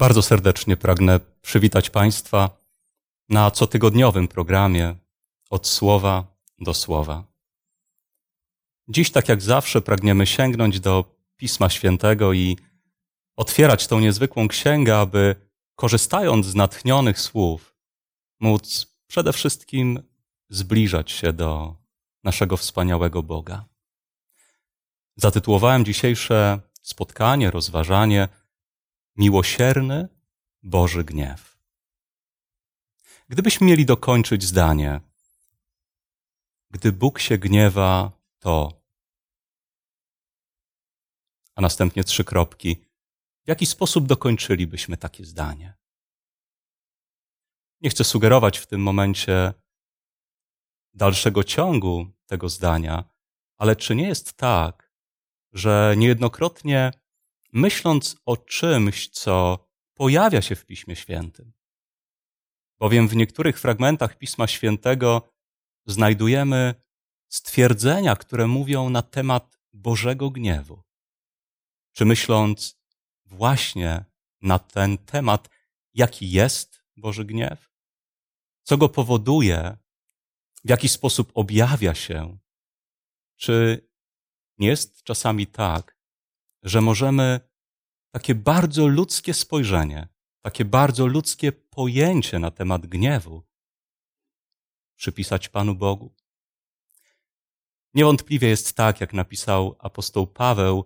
Bardzo serdecznie pragnę przywitać Państwa na cotygodniowym programie Od Słowa do Słowa. Dziś, tak jak zawsze, pragniemy sięgnąć do Pisma Świętego i otwierać tą niezwykłą księgę, aby korzystając z natchnionych słów móc przede wszystkim zbliżać się do naszego wspaniałego Boga. Zatytułowałem dzisiejsze spotkanie, rozważanie Miłosierny Boży gniew. Gdybyśmy mieli dokończyć zdanie, gdy Bóg się gniewa, to... A następnie 3 kropki. W jaki sposób dokończylibyśmy takie zdanie? Nie chcę sugerować w tym momencie dalszego ciągu tego zdania, ale czy nie jest tak, że niejednokrotnie myśląc o czymś, co pojawia się w Piśmie Świętym, bowiem w niektórych fragmentach Pisma Świętego znajdujemy stwierdzenia, które mówią na temat Bożego gniewu. Czy myśląc właśnie na ten temat, jaki jest Boży gniew, co go powoduje, w jaki sposób objawia się, czy nie jest czasami tak, że możemy takie bardzo ludzkie spojrzenie, takie bardzo ludzkie pojęcie na temat gniewu przypisać Panu Bogu. Niewątpliwie jest tak, jak napisał apostoł Paweł,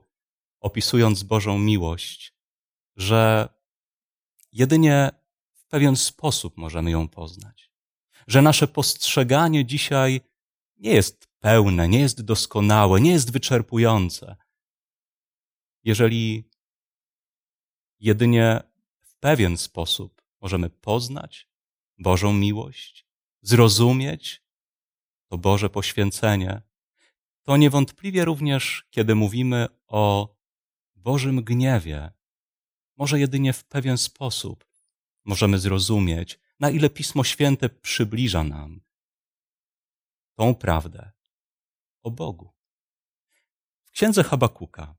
opisując Bożą miłość, że jedynie w pewien sposób możemy ją poznać. Że nasze postrzeganie dzisiaj nie jest pełne, nie jest doskonałe, nie jest wyczerpujące, jeżeli jedynie w pewien sposób możemy poznać Bożą miłość, zrozumieć to Boże poświęcenie, to niewątpliwie również, kiedy mówimy o Bożym gniewie, może jedynie w pewien sposób możemy zrozumieć, na ile Pismo Święte przybliża nam tą prawdę o Bogu. W Księdze Habakuka,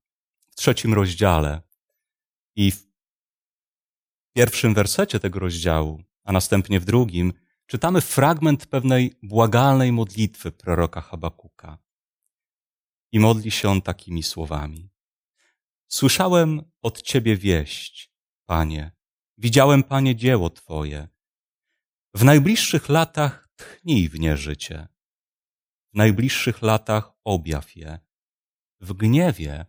w 3. rozdziale i w 1. wersecie tego rozdziału, a następnie w 2, czytamy fragment pewnej błagalnej modlitwy proroka Habakuka. I modli się on takimi słowami. Słyszałem od Ciebie wieść, Panie. Widziałem, Panie, dzieło Twoje. W najbliższych latach tchnij w nie życie. W najbliższych latach objaw je. W gniewie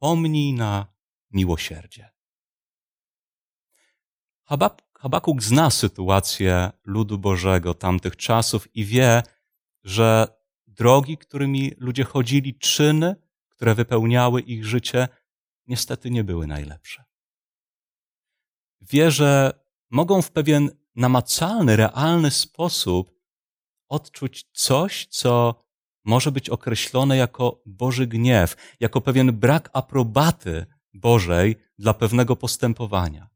pomnij na miłosierdzie. Habakuk zna sytuację ludu Bożego tamtych czasów i wie, że drogi, którymi ludzie chodzili, czyny, które wypełniały ich życie, niestety nie były najlepsze. Wie, że mogą w pewien namacalny, realny sposób odczuć coś, co może być określone jako Boży gniew, jako pewien brak aprobaty Bożej dla pewnego postępowania.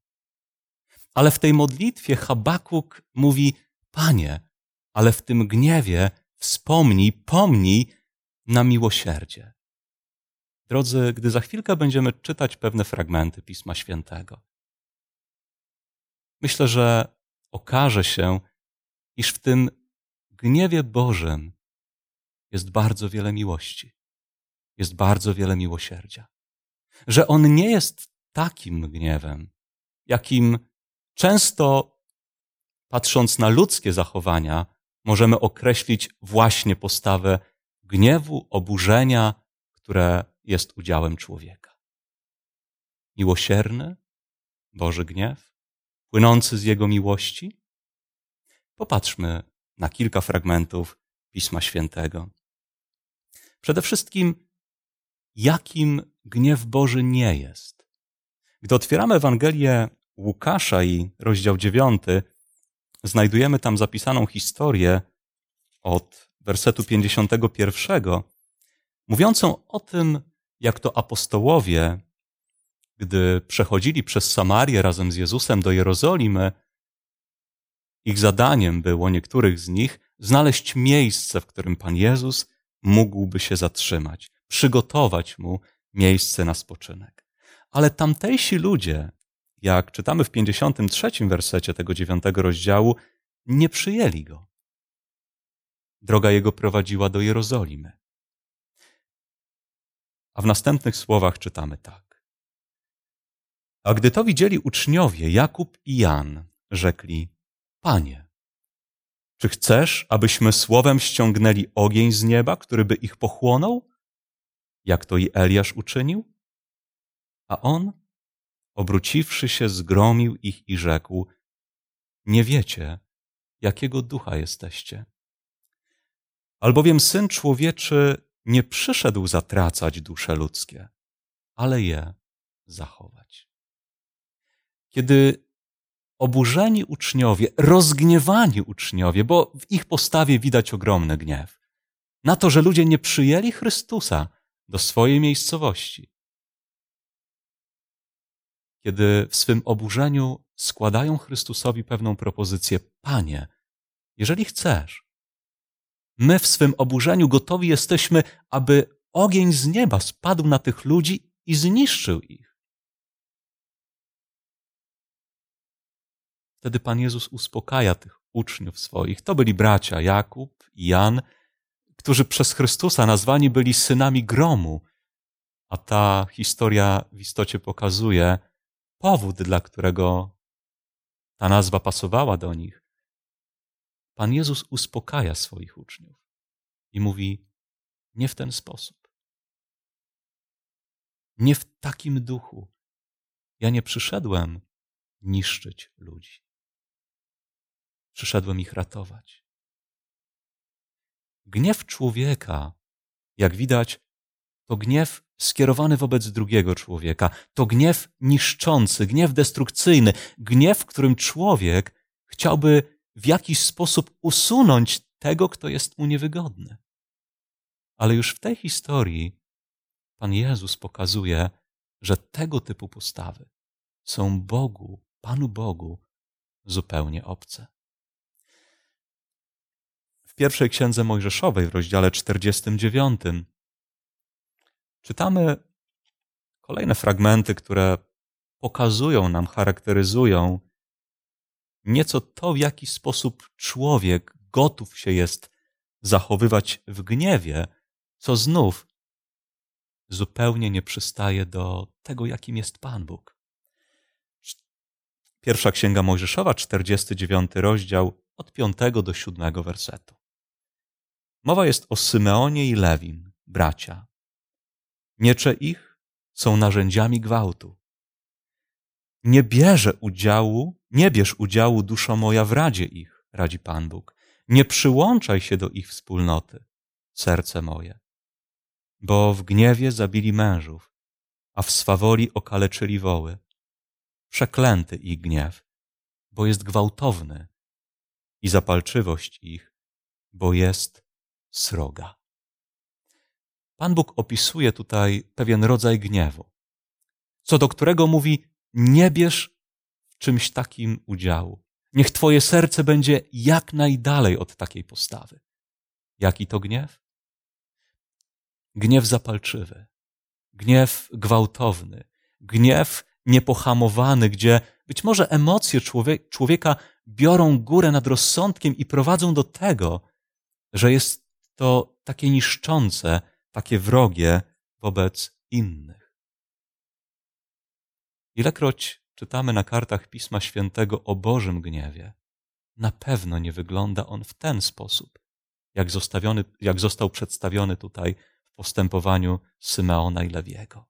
Ale w tej modlitwie Habakuk mówi, Panie, ale w tym gniewie pomnij na miłosierdzie. Drodzy, gdy za chwilkę będziemy czytać pewne fragmenty Pisma Świętego, myślę, że okaże się, iż w tym gniewie Bożym jest bardzo wiele miłości, jest bardzo wiele miłosierdzia. Że on nie jest takim gniewem, jakim często, patrząc na ludzkie zachowania, możemy określić właśnie postawę gniewu, oburzenia, które jest udziałem człowieka. Miłosierny, Boży gniew, płynący z Jego miłości. Popatrzmy na kilka fragmentów Pisma Świętego. Przede wszystkim, jakim gniew Boży nie jest. Gdy otwieramy Ewangelię Łukasza i rozdział 9, znajdujemy tam zapisaną historię od wersetu 51, mówiącą o tym, jak to apostołowie, gdy przechodzili przez Samarię razem z Jezusem do Jerozolimy, ich zadaniem było, niektórych z nich, znaleźć miejsce, w którym Pan Jezus mógłby się zatrzymać, przygotować Mu miejsce na spoczynek. Ale tamtejsi ludzie, jak czytamy w 53 wersecie tego 9 rozdziału, nie przyjęli go. Droga jego prowadziła do Jerozolimy. A w następnych słowach czytamy tak. A gdy to widzieli uczniowie Jakub i Jan, rzekli: Panie, czy chcesz, abyśmy słowem ściągnęli ogień z nieba, który by ich pochłonął, jak to i Eliasz uczynił? A on, obróciwszy się, zgromił ich i rzekł: Nie wiecie, jakiego ducha jesteście. Albowiem Syn Człowieczy nie przyszedł zatracać dusze ludzkie, ale je zachować. Kiedy oburzeni uczniowie, rozgniewani uczniowie, bo w ich postawie widać ogromny gniew, na to, że ludzie nie przyjęli Chrystusa do swojej miejscowości. Kiedy w swym oburzeniu składają Chrystusowi pewną propozycję: Panie, jeżeli chcesz, my w swym oburzeniu gotowi jesteśmy, aby ogień z nieba spadł na tych ludzi i zniszczył ich. Wtedy Pan Jezus uspokaja tych uczniów swoich. To byli bracia Jakub i Jan, którzy przez Chrystusa nazwani byli synami gromu. A ta historia w istocie pokazuje powód, dla którego ta nazwa pasowała do nich. Pan Jezus uspokaja swoich uczniów i mówi: nie w ten sposób. Nie w takim duchu. Ja nie przyszedłem niszczyć ludzi. Przyszedłem ich ratować. Gniew człowieka, jak widać, to gniew skierowany wobec drugiego człowieka. To gniew niszczący, gniew destrukcyjny, gniew, w którym człowiek chciałby w jakiś sposób usunąć tego, kto jest mu niewygodny. Ale już w tej historii Pan Jezus pokazuje, że tego typu postawy są Bogu, Panu Bogu, zupełnie obce. W pierwszej Księdze Mojżeszowej, w rozdziale 49, czytamy kolejne fragmenty, które pokazują nam, charakteryzują nieco to, w jaki sposób człowiek gotów się jest zachowywać w gniewie, co znów zupełnie nie przystaje do tego, jakim jest Pan Bóg. Pierwsza Księga Mojżeszowa, 49 rozdział, od 5 do 7 wersetu. Mowa jest o Symeonie i Lewim, bracia. Miecze ich są narzędziami gwałtu. Nie bierz udziału, duszo moja, w radzie ich, radzi Pan Bóg. Nie przyłączaj się do ich wspólnoty, serce moje. Bo w gniewie zabili mężów, a w swawoli okaleczyli woły. Przeklęty ich gniew, bo jest gwałtowny, i zapalczywość ich, bo jest sroga. Pan Bóg opisuje tutaj pewien rodzaj gniewu, co do którego mówi: nie bierz w czymś takim udziału. Niech twoje serce będzie jak najdalej od takiej postawy. Jaki to gniew? Gniew zapalczywy, gniew gwałtowny, gniew niepohamowany, gdzie być może emocje człowieka biorą górę nad rozsądkiem i prowadzą do tego, że jest to takie niszczące, takie wrogie wobec innych. Ilekroć czytamy na kartach Pisma Świętego o Bożym gniewie, na pewno nie wygląda on w ten sposób, jak został przedstawiony tutaj w postępowaniu Symeona i Lewiego.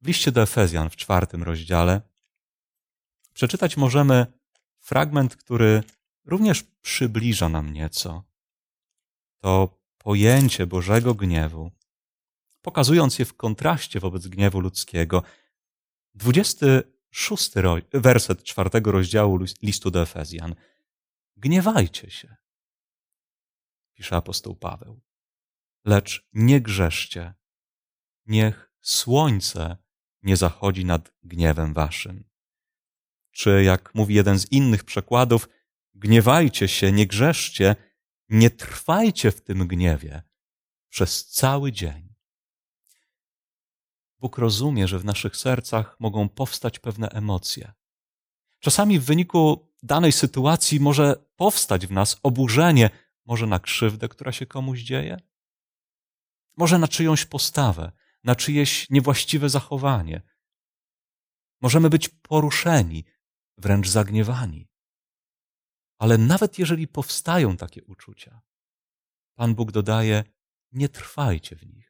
W liście do Efezjan, w 4 rozdziale, przeczytać możemy fragment, który również przybliża nam nieco to pojęcie Bożego gniewu, pokazując je w kontraście wobec gniewu ludzkiego. 26 werset 4 rozdziału listu do Efezjan. Gniewajcie się, pisze apostoł Paweł, lecz nie grzeszcie. Niech słońce nie zachodzi nad gniewem waszym. Czy, jak mówi jeden z innych przekładów, gniewajcie się, nie grzeszcie, nie trwajcie w tym gniewie przez cały dzień. Bóg rozumie, że w naszych sercach mogą powstać pewne emocje. Czasami w wyniku danej sytuacji może powstać w nas oburzenie, może na krzywdę, która się komuś dzieje, może na czyjąś postawę, na czyjeś niewłaściwe zachowanie. Możemy być poruszeni, wręcz zagniewani. Ale nawet jeżeli powstają takie uczucia, Pan Bóg dodaje, nie trwajcie w nich.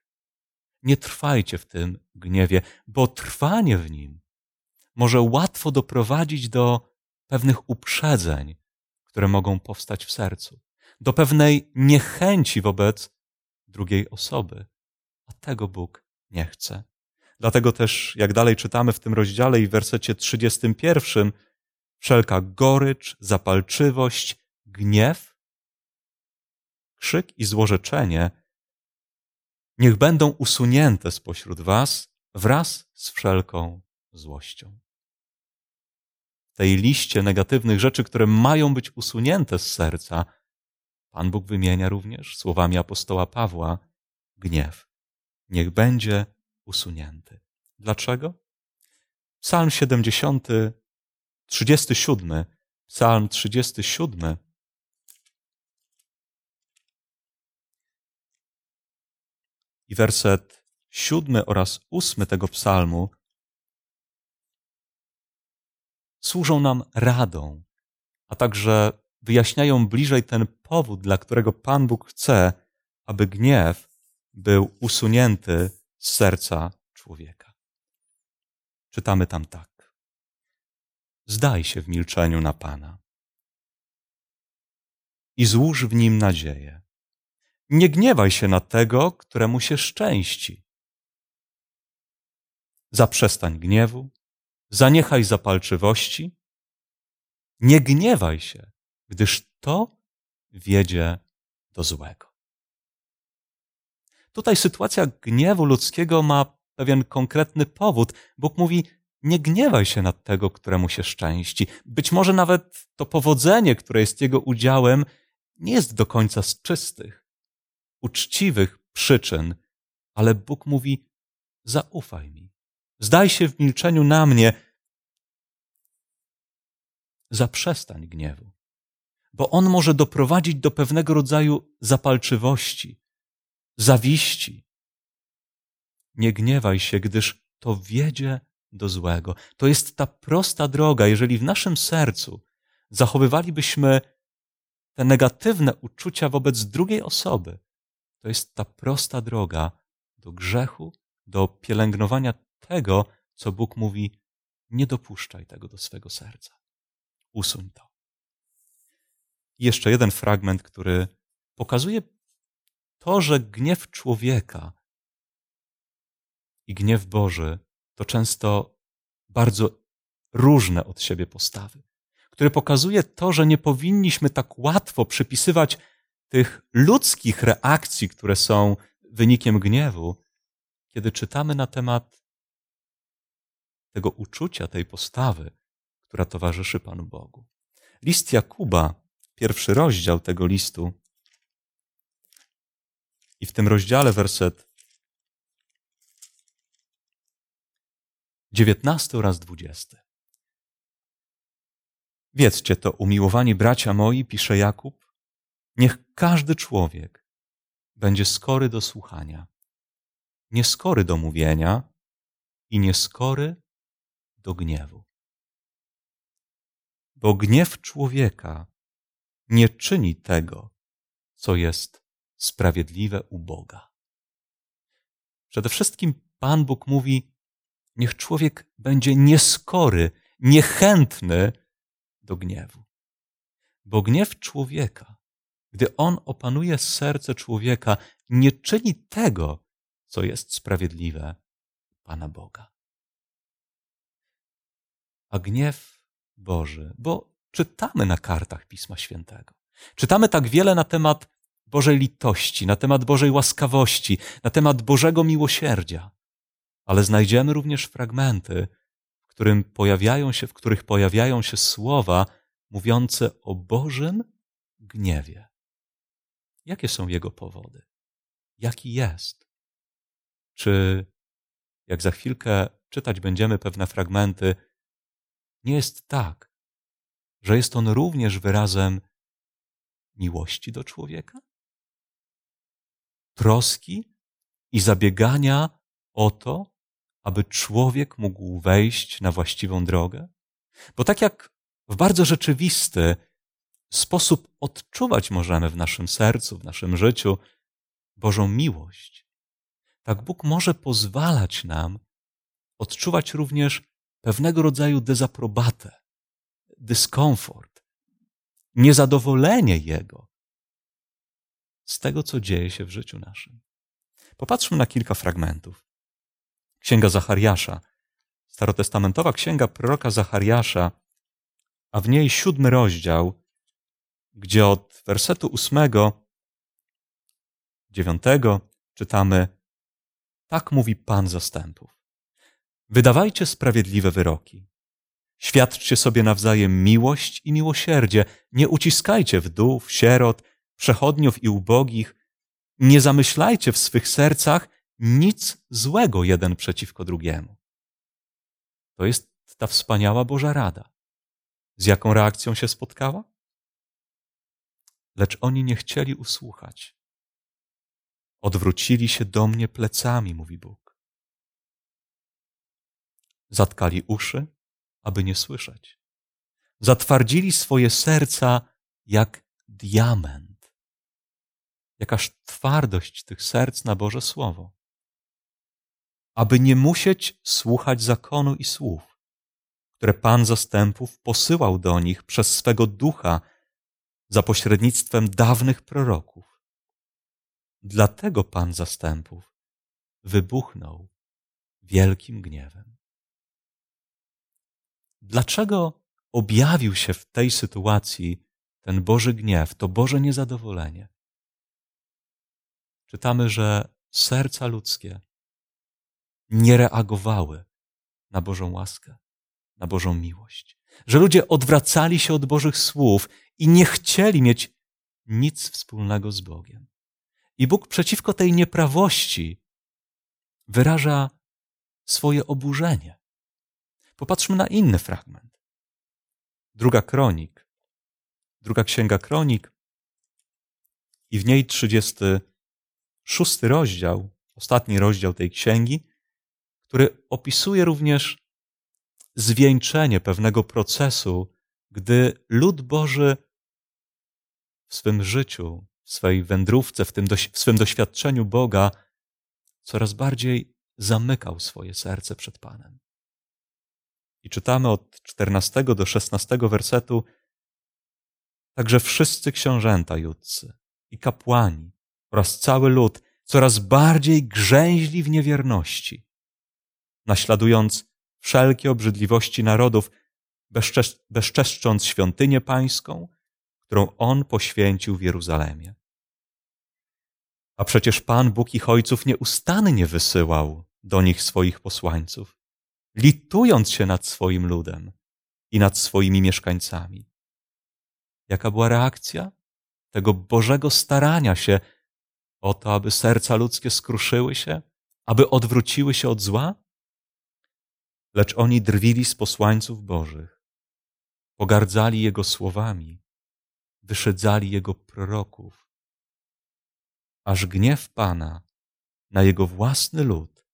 Nie trwajcie w tym gniewie, bo trwanie w nim może łatwo doprowadzić do pewnych uprzedzeń, które mogą powstać w sercu, do pewnej niechęci wobec drugiej osoby, a tego Bóg nie chce. Dlatego też, jak dalej czytamy w tym rozdziale i w wersecie 31, wszelka gorycz, zapalczywość, gniew, krzyk i złorzeczenie niech będą usunięte spośród was wraz z wszelką złością. W tej liście negatywnych rzeczy, które mają być usunięte z serca, Pan Bóg wymienia również słowami apostoła Pawła gniew. Niech będzie usunięty. Dlaczego? Psalm 70, 37, Psalm 37 i werset 7 oraz 8 tego psalmu służą nam radą, a także wyjaśniają bliżej ten powód, dla którego Pan Bóg chce, aby gniew był usunięty z serca człowieka. Czytamy tam tak. Zdaj się w milczeniu na Pana i złóż w nim nadzieję. Nie gniewaj się na tego, któremu się szczęści. Zaprzestań gniewu, zaniechaj zapalczywości. Nie gniewaj się, gdyż to wiedzie do złego. Tutaj sytuacja gniewu ludzkiego ma pewien konkretny powód. Bóg mówi, nie gniewaj się na tego, któremu się szczęści. Być może nawet to powodzenie, które jest jego udziałem, nie jest do końca z czystych, uczciwych przyczyn, ale Bóg mówi, zaufaj mi, zdaj się w milczeniu na mnie, zaprzestań gniewu, bo on może doprowadzić do pewnego rodzaju zapalczywości, zawiści. Nie gniewaj się, gdyż to wiedzie do złego. To jest ta prosta droga. Jeżeli w naszym sercu zachowywalibyśmy te negatywne uczucia wobec drugiej osoby, to jest ta prosta droga do grzechu, do pielęgnowania tego, co Bóg mówi, nie dopuszczaj tego do swego serca. Usuń to. I jeszcze jeden fragment, który pokazuje to, że gniew człowieka i gniew Boży to często bardzo różne od siebie postawy, które pokazuje to, że nie powinniśmy tak łatwo przypisywać tych ludzkich reakcji, które są wynikiem gniewu, kiedy czytamy na temat tego uczucia, tej postawy, która towarzyszy Panu Bogu. List Jakuba, 1 rozdział tego listu, i w tym rozdziale werset 19 oraz 20. Wiedzcie to, umiłowani bracia moi, pisze Jakub, niech każdy człowiek będzie skory do słuchania, nieskory do mówienia i nieskory do gniewu. Bo gniew człowieka nie czyni tego, co jest sprawiedliwe u Boga. Przede wszystkim Pan Bóg mówi, niech człowiek będzie nieskory, niechętny do gniewu. Bo gniew człowieka, gdy on opanuje serce człowieka, nie czyni tego, co jest sprawiedliwe Pana Boga. A gniew Boży, bo czytamy na kartach Pisma Świętego, czytamy tak wiele na temat Bożej litości, na temat Bożej łaskawości, na temat Bożego miłosierdzia. Ale znajdziemy również fragmenty, w których pojawiają się słowa mówiące o Bożym gniewie. Jakie są jego powody? Jaki jest? Czy jak za chwilkę czytać będziemy pewne fragmenty, nie jest tak, że jest on również wyrazem miłości do człowieka, troski i zabiegania o to, aby człowiek mógł wejść na właściwą drogę? Bo tak jak w bardzo rzeczywisty sposób odczuwać możemy w naszym sercu, w naszym życiu Bożą miłość, tak Bóg może pozwalać nam odczuwać również pewnego rodzaju dezaprobatę, dyskomfort, niezadowolenie Jego z tego, co dzieje się w życiu naszym. Popatrzmy na kilka fragmentów. Księga Zachariasza, starotestamentowa księga proroka Zachariasza, a w niej 7 rozdział, gdzie od wersetu 8, 9 czytamy: tak mówi Pan zastępów. Wydawajcie sprawiedliwe wyroki. Świadczcie sobie nawzajem miłość i miłosierdzie. Nie uciskajcie wdów, sierot, przechodniów i ubogich. Nie zamyślajcie w swych sercach nic złego jeden przeciwko drugiemu. To jest ta wspaniała Boża rada. Z jaką reakcją się spotkała? Lecz oni nie chcieli usłuchać. Odwrócili się do mnie plecami, mówi Bóg. Zatkali uszy, aby nie słyszeć. Zatwardzili swoje serca jak diament. Jakaż twardość tych serc na Boże Słowo. Aby nie musieć słuchać zakonu i słów, które Pan zastępów posyłał do nich przez swego ducha za pośrednictwem dawnych proroków. Dlatego Pan zastępów wybuchnął wielkim gniewem. Dlaczego objawił się w tej sytuacji ten Boży gniew, to Boże niezadowolenie? Czytamy, że serca ludzkie nie reagowały na Bożą łaskę, na Bożą miłość. Że ludzie odwracali się od Bożych słów i nie chcieli mieć nic wspólnego z Bogiem. I Bóg przeciwko tej nieprawości wyraża swoje oburzenie. Popatrzmy na inny fragment. Druga Księga Kronik i w niej 36 rozdział, ostatni rozdział tej księgi, który opisuje również zwieńczenie pewnego procesu, gdy lud Boży w swym życiu, w swej wędrówce, w swym doświadczeniu Boga coraz bardziej zamykał swoje serce przed Panem. I czytamy od 14 do 16 wersetu: także wszyscy książęta judzcy i kapłani oraz cały lud coraz bardziej grzęźli w niewierności, naśladując wszelkie obrzydliwości narodów, bezczeszcząc świątynię pańską, którą On poświęcił w Jeruzalemie. A przecież Pan Bóg ich ojców nieustannie wysyłał do nich swoich posłańców, litując się nad swoim ludem i nad swoimi mieszkańcami. Jaka była reakcja tego Bożego starania się o to, aby serca ludzkie skruszyły się, aby odwróciły się od zła? Lecz oni drwili z posłańców Bożych, pogardzali Jego słowami, wyszedzali Jego proroków, aż gniew Pana na Jego własny lud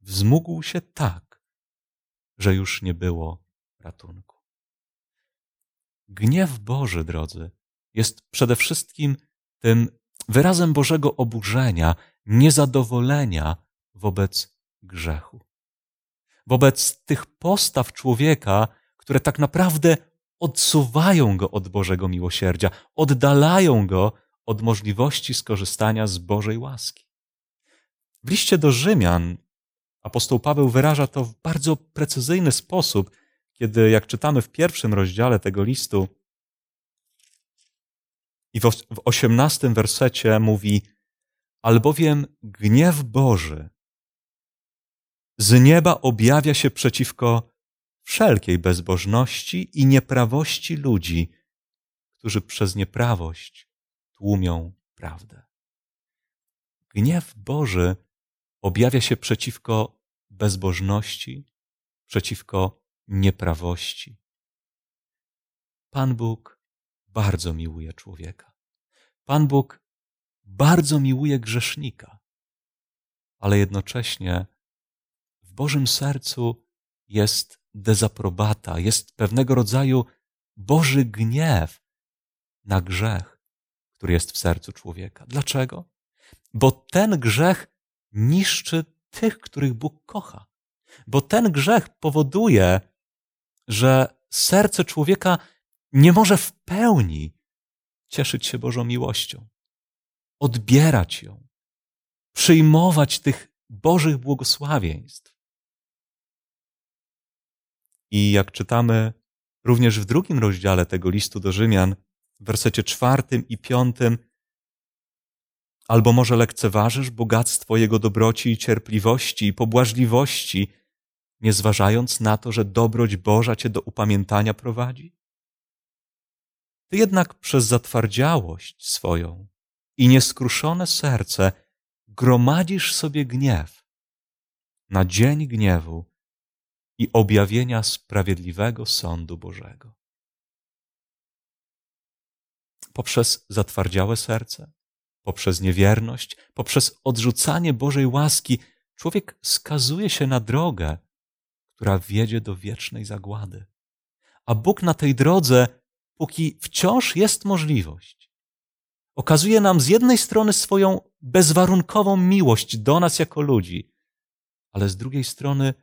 wzmógł się tak, że już nie było ratunku. Gniew Boży, drodzy, jest przede wszystkim tym wyrazem Bożego oburzenia, niezadowolenia wobec grzechu. Wobec tych postaw człowieka, które tak naprawdę odsuwają go od Bożego miłosierdzia, oddalają go od możliwości skorzystania z Bożej łaski. W liście do Rzymian apostoł Paweł wyraża to w bardzo precyzyjny sposób, kiedy, jak czytamy w 1 rozdziale tego listu i w 18 wersecie mówi: albowiem gniew Boży z nieba objawia się przeciwko wszelkiej bezbożności i nieprawości ludzi, którzy przez nieprawość tłumią prawdę. Gniew Boży objawia się przeciwko bezbożności, przeciwko nieprawości. Pan Bóg bardzo miłuje człowieka. Pan Bóg bardzo miłuje grzesznika, ale jednocześnie w Bożym sercu jest dezaprobata, jest pewnego rodzaju Boży gniew na grzech, który jest w sercu człowieka. Dlaczego? Bo ten grzech niszczy tych, których Bóg kocha. Bo ten grzech powoduje, że serce człowieka nie może w pełni cieszyć się Bożą miłością, odbierać ją, przyjmować tych Bożych błogosławieństw. I jak czytamy również w 2 rozdziale tego listu do Rzymian, w wersecie 4 i 5, albo może lekceważysz bogactwo Jego dobroci i cierpliwości i pobłażliwości, nie zważając na to, że dobroć Boża cię do upamiętania prowadzi? Ty jednak przez zatwardziałość swoją i nieskruszone serce gromadzisz sobie gniew na dzień gniewu i objawienia sprawiedliwego sądu Bożego. Poprzez zatwardziałe serce, poprzez niewierność, poprzez odrzucanie Bożej łaski człowiek skazuje się na drogę, która wiedzie do wiecznej zagłady. A Bóg na tej drodze, póki wciąż jest możliwość, okazuje nam z jednej strony swoją bezwarunkową miłość do nas jako ludzi, ale z drugiej strony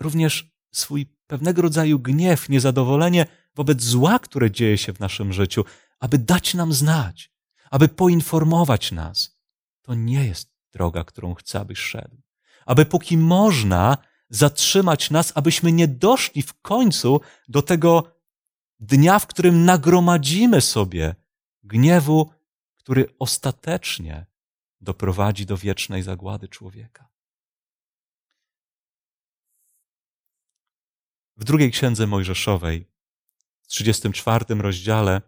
również swój pewnego rodzaju gniew, niezadowolenie wobec zła, które dzieje się w naszym życiu, aby dać nam znać, aby poinformować nas. To nie jest droga, którą chce, abyś szedł. Aby póki można zatrzymać nas, abyśmy nie doszli w końcu do tego dnia, w którym nagromadzimy sobie gniewu, który ostatecznie doprowadzi do wiecznej zagłady człowieka. W drugiej Księdze Mojżeszowej, w 34 rozdziale,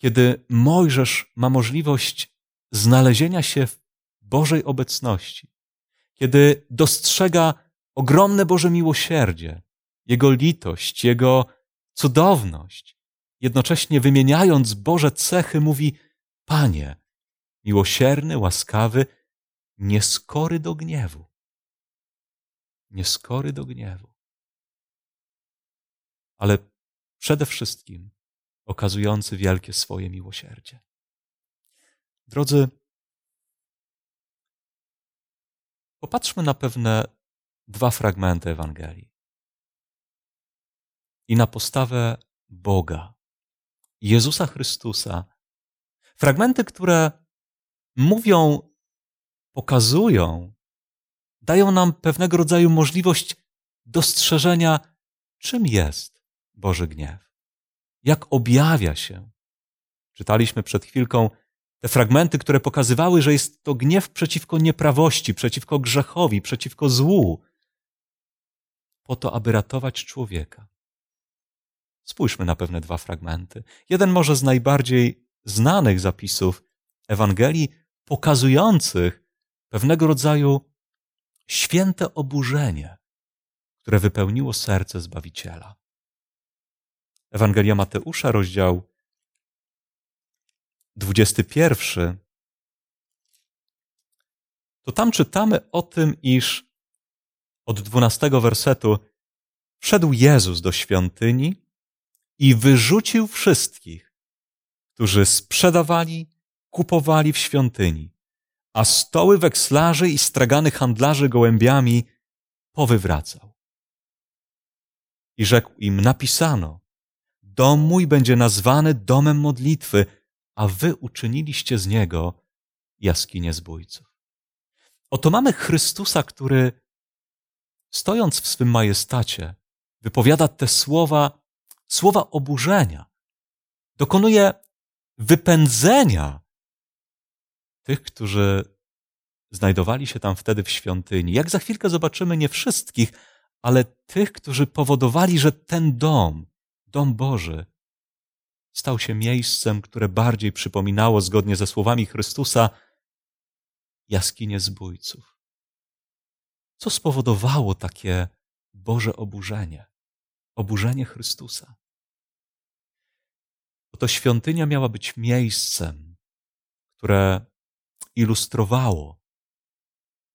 kiedy Mojżesz ma możliwość znalezienia się w Bożej obecności, kiedy dostrzega ogromne Boże miłosierdzie, Jego litość, Jego cudowność, jednocześnie wymieniając Boże cechy mówi: Panie, miłosierny, łaskawy, nieskory do gniewu. Nieskory do gniewu. Ale przede wszystkim okazujący wielkie swoje miłosierdzie. Drodzy, popatrzmy na pewne 2 fragmenty Ewangelii i na postawę Boga, Jezusa Chrystusa. Fragmenty, które mówią, pokazują, dają nam pewnego rodzaju możliwość dostrzeżenia, czym jest Boży gniew. Jak objawia się. Czytaliśmy przed chwilką te fragmenty, które pokazywały, że jest to gniew przeciwko nieprawości, przeciwko grzechowi, przeciwko złu, po to, aby ratować człowieka. Spójrzmy na pewne 2 fragmenty. Jeden może z najbardziej znanych zapisów Ewangelii, pokazujących pewnego rodzaju święte oburzenie, które wypełniło serce Zbawiciela. Ewangelia Mateusza, rozdział 21, to tam czytamy o tym, iż od 12 wersetu wszedł Jezus do świątyni i wyrzucił wszystkich, którzy sprzedawali, kupowali w świątyni, a stoły wekslarzy i straganych handlarzy gołębiami powywracał. I rzekł im: napisano, dom mój będzie nazwany domem modlitwy, a wy uczyniliście z niego jaskinię zbójców. Oto mamy Chrystusa, który stojąc w swym majestacie wypowiada te słowa oburzenia, dokonuje wypędzenia tych, którzy znajdowali się tam wtedy w świątyni. Jak za chwilkę zobaczymy, nie wszystkich, ale tych, którzy powodowali, że ten Dom Boży stał się miejscem, które bardziej przypominało, zgodnie ze słowami Chrystusa, jaskinię zbójców. Co spowodowało takie Boże oburzenie? Oburzenie Chrystusa. Oto świątynia miała być miejscem, które ilustrowało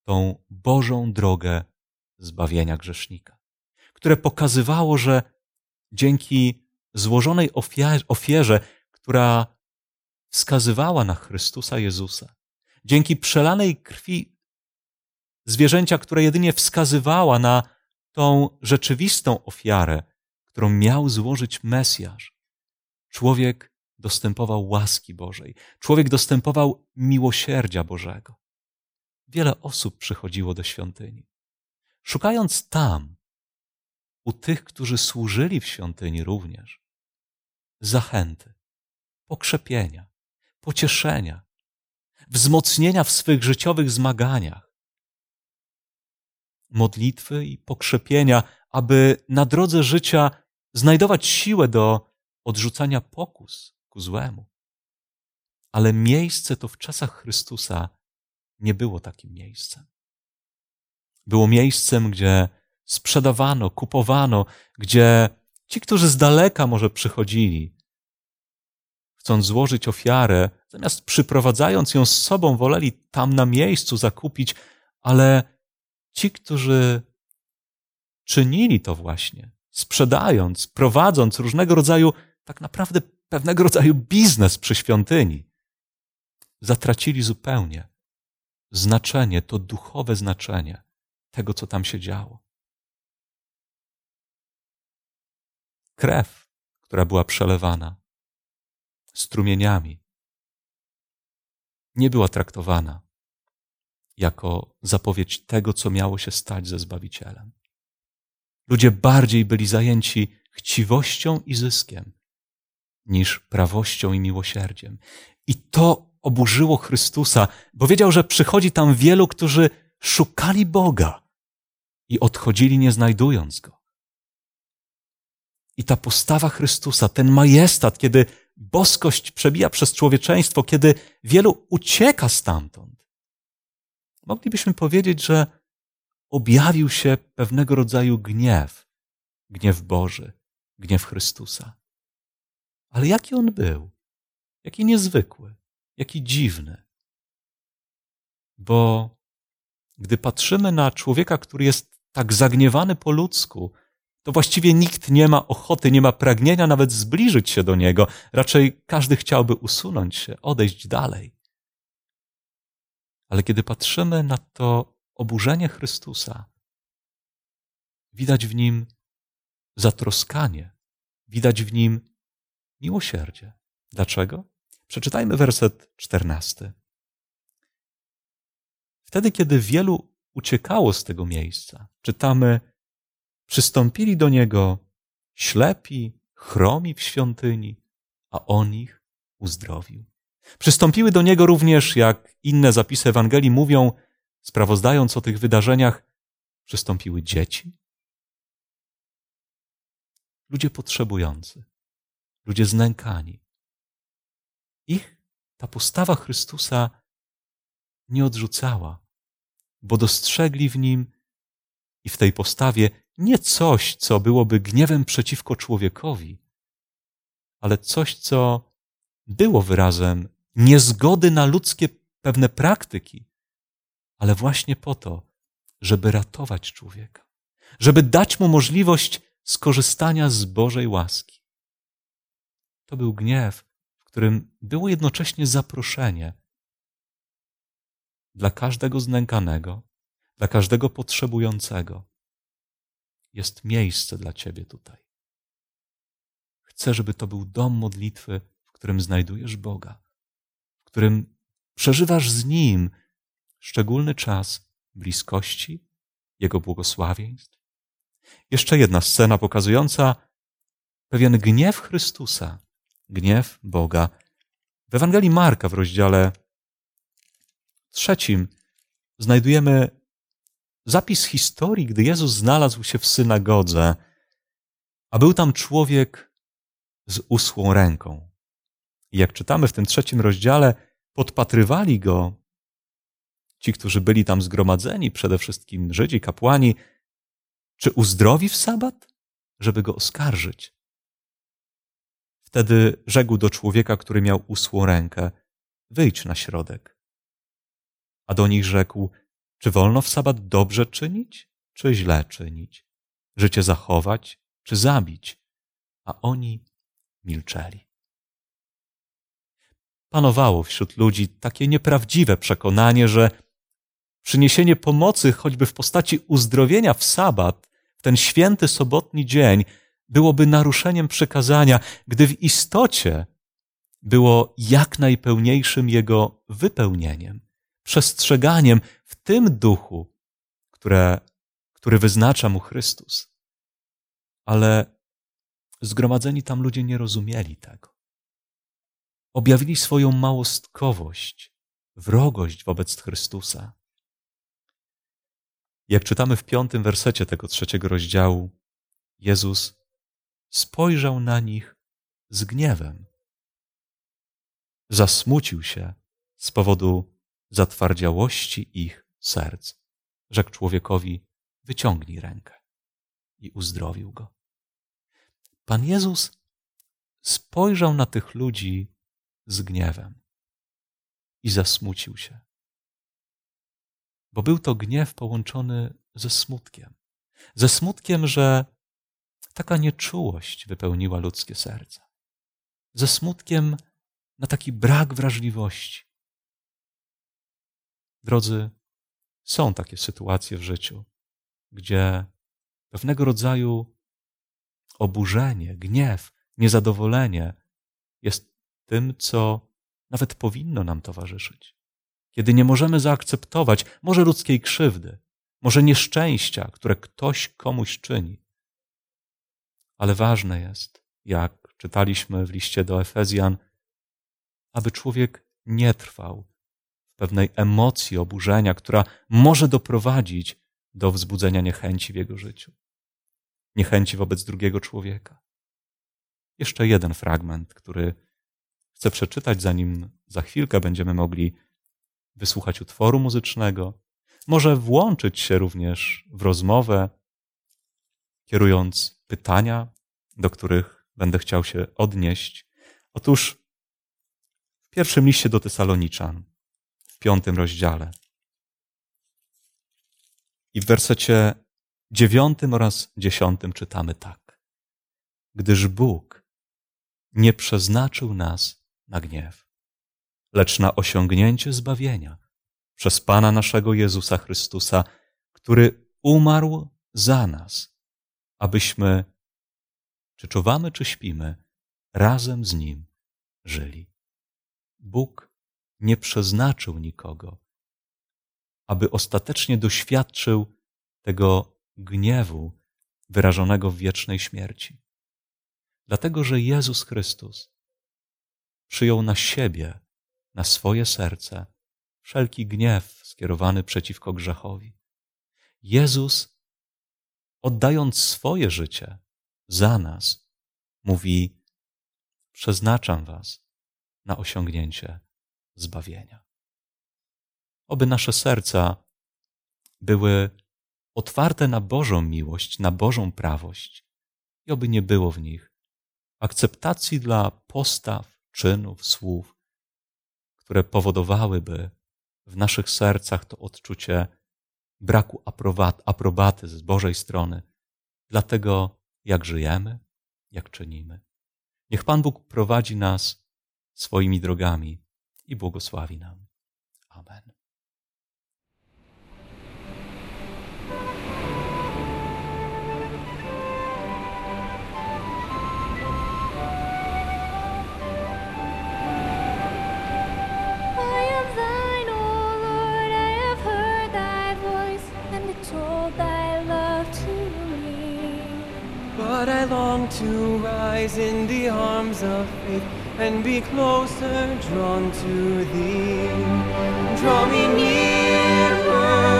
tą Bożą drogę zbawienia grzesznika, które pokazywało, że dzięki złożonej ofierze, która wskazywała na Chrystusa Jezusa, dzięki przelanej krwi zwierzęcia, która jedynie wskazywała na tą rzeczywistą ofiarę, którą miał złożyć Mesjasz, człowiek dostępował łaski Bożej, człowiek dostępował miłosierdzia Bożego. Wiele osób przychodziło do świątyni, szukając tam, u tych, którzy służyli w świątyni również, zachęty, pokrzepienia, pocieszenia, wzmocnienia w swych życiowych zmaganiach, modlitwy i pokrzepienia, aby na drodze życia znajdować siłę do odrzucania pokus ku złemu. Ale miejsce to w czasach Chrystusa nie było takim miejscem. Było miejscem, gdzie sprzedawano, kupowano, gdzie ci, którzy z daleka może przychodzili, chcąc złożyć ofiarę, zamiast przyprowadzając ją z sobą, woleli tam na miejscu zakupić, ale ci, którzy czynili to właśnie, sprzedając, prowadząc różnego rodzaju, tak naprawdę pewnego rodzaju biznes przy świątyni, zatracili zupełnie znaczenie, to duchowe znaczenie tego, co tam się działo. Krew, która była przelewana strumieniami, nie była traktowana jako zapowiedź tego, co miało się stać ze Zbawicielem. Ludzie bardziej byli zajęci chciwością i zyskiem niż prawością i miłosierdziem. I to oburzyło Chrystusa, bo wiedział, że przychodzi tam wielu, którzy szukali Boga i odchodzili, nie znajdując Go. I ta postawa Chrystusa, ten majestat, kiedy boskość przebija przez człowieczeństwo, kiedy wielu ucieka stamtąd, moglibyśmy powiedzieć, że objawił się pewnego rodzaju gniew. Gniew Boży, gniew Chrystusa. Ale jaki on był? Jaki niezwykły, jaki dziwny. Bo gdy patrzymy na człowieka, który jest tak zagniewany po ludzku, to właściwie nikt nie ma ochoty, nie ma pragnienia nawet zbliżyć się do niego. Raczej każdy chciałby usunąć się, odejść dalej. Ale kiedy patrzymy na to oburzenie Chrystusa, widać w nim zatroskanie, widać w nim miłosierdzie. Dlaczego? Przeczytajmy werset 14. Wtedy, kiedy wielu uciekało z tego miejsca, czytamy: przystąpili do niego ślepi, chromi w świątyni, a on ich uzdrowił. Przystąpiły do niego również, jak inne zapisy Ewangelii mówią, sprawozdając o tych wydarzeniach, przystąpiły dzieci. Ludzie potrzebujący, ludzie znękani. Ich ta postawa Chrystusa nie odrzucała, bo dostrzegli w nim i w tej postawie nie coś, co byłoby gniewem przeciwko człowiekowi, ale coś, co było wyrazem niezgody na ludzkie pewne praktyki, ale właśnie po to, żeby ratować człowieka, żeby dać mu możliwość skorzystania z Bożej łaski. To był gniew, w którym było jednocześnie zaproszenie dla każdego znękanego, dla każdego potrzebującego. Jest miejsce dla ciebie tutaj. Chcę, żeby to był dom modlitwy, w którym znajdujesz Boga, w którym przeżywasz z Nim szczególny czas bliskości, Jego błogosławieństw. Jeszcze jedna scena pokazująca pewien gniew Chrystusa, gniew Boga. W Ewangelii Marka w rozdziale 3 znajdujemy zapis historii, gdy Jezus znalazł się w synagodze, a był tam człowiek z uschłą ręką. I jak czytamy w tym 3 rozdziale, podpatrywali go ci, którzy byli tam zgromadzeni, przede wszystkim Żydzi, kapłani, czy uzdrowi w sabat, żeby go oskarżyć? Wtedy rzekł do człowieka, który miał usłą rękę, wyjdź na środek. A do nich rzekł, czy wolno w sabat dobrze czynić, czy źle czynić? Życie zachować, czy zabić? A oni milczeli. Panowało wśród ludzi takie nieprawdziwe przekonanie, że przyniesienie pomocy, choćby w postaci uzdrowienia w sabat, w ten święty sobotni dzień, byłoby naruszeniem przykazania, gdy w istocie było jak najpełniejszym jego wypełnieniem, przestrzeganiem w tym duchu, który wyznacza mu Chrystus. Ale zgromadzeni tam ludzie nie rozumieli tego. Objawili swoją małostkowość, wrogość wobec Chrystusa. Jak czytamy w 5. wersecie tego 3. rozdziału, Jezus spojrzał na nich z gniewem. Zasmucił się z powodu zatwardziałości ich serc. Rzekł człowiekowi, wyciągnij rękę. I uzdrowił go. Pan Jezus spojrzał na tych ludzi z gniewem i zasmucił się. Bo był to gniew połączony ze smutkiem. Ze smutkiem, że taka nieczułość wypełniła ludzkie serce. Ze smutkiem na taki brak wrażliwości. Drodzy, są takie sytuacje w życiu, gdzie pewnego rodzaju oburzenie, gniew, niezadowolenie jest tym, co nawet powinno nam towarzyszyć. Kiedy nie możemy zaakceptować może ludzkiej krzywdy, może nieszczęścia, które ktoś komuś czyni. Ale ważne jest, jak czytaliśmy w liście do Efezjan, aby człowiek nie trwał w pewnej emocji oburzenia, która może doprowadzić do wzbudzenia niechęci w jego życiu. Niechęci wobec drugiego człowieka. Jeszcze jeden fragment, który chcę przeczytać, zanim za chwilkę będziemy mogli wysłuchać utworu muzycznego. Może włączyć się również w rozmowę, kierując pytania, do których będę chciał się odnieść. Otóż w pierwszym liście do Tesaloniczan, w 5. rozdziale i w wersecie 9 oraz 10 czytamy tak. Gdyż Bóg nie przeznaczył nas na gniew, lecz na osiągnięcie zbawienia przez Pana naszego Jezusa Chrystusa, który umarł za nas, abyśmy, czy czuwamy, czy śpimy, razem z Nim żyli. Bóg nie przeznaczył nikogo, aby ostatecznie doświadczył tego gniewu wyrażonego w wiecznej śmierci. Dlatego, że Jezus Chrystus przyjął na siebie, na swoje serce, wszelki gniew skierowany przeciwko grzechowi. Jezus, oddając swoje życie za nas, mówi, przeznaczam was na osiągnięcie zbawienia. Oby nasze serca były otwarte na Bożą miłość, na Bożą prawość i oby nie było w nich akceptacji dla postaw, czynów, słów, które powodowałyby w naszych sercach to odczucie braku aprobaty z Bożej strony dla tego, jak żyjemy, jak czynimy. Niech Pan Bóg prowadzi nas swoimi drogami i błogosławi nam. Amen. But I long to rise in the arms of faith and be closer drawn to Thee. Draw me nearer,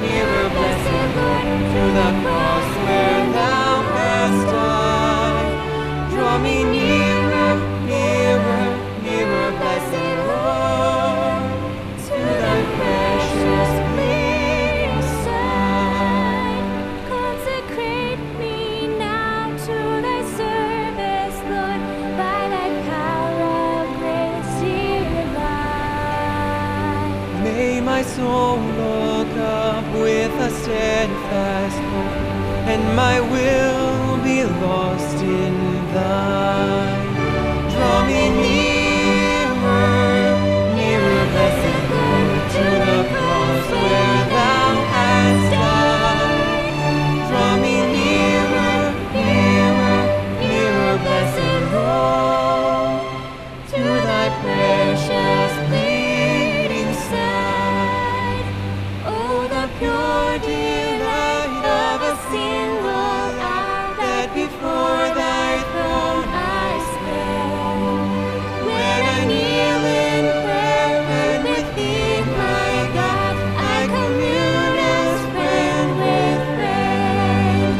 nearer, blessed Lord, to the cross where Thou hast died. Draw me nearer, nearer, nearer, blessed Lord, to Thy precious eyes, oh Lord, up with a steadfast hope, and my will be lost in Thine. Draw me nearer, nearer, blessed Lord, to the cross where Thou hast died. Draw me nearer, nearer, nearer, blessed Lord, to Thy precious bleeding side. Oh, the pure delight of a single hour that before Thy throne I spend. When I kneel in prayer and with Thee, my God, I commune as friend with friend.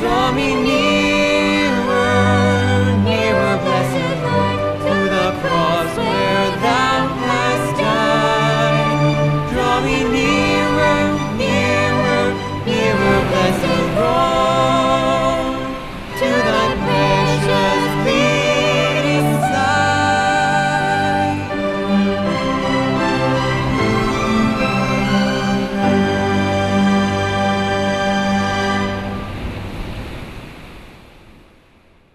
Draw me nearer, nearer, blessed Lord, to the cross where Thou hast died. Draw me nearer, nearer, nearer, blessed Lord, to Thy precious bleeding side.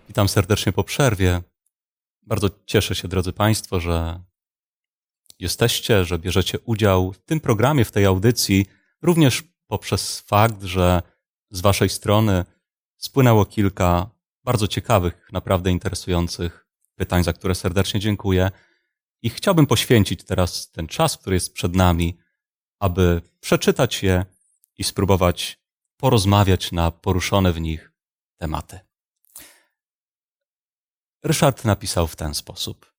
Witam serdecznie po przerwie. Bardzo cieszę się, drodzy Państwo, że jesteście, że bierzecie udział w tym programie, w tej audycji, również poprzez fakt, że z Waszej strony spłynęło kilka bardzo ciekawych, naprawdę interesujących pytań, za które serdecznie dziękuję. I chciałbym poświęcić teraz ten czas, który jest przed nami, aby przeczytać je i spróbować porozmawiać na poruszone w nich tematy. Ryszard napisał w ten sposób.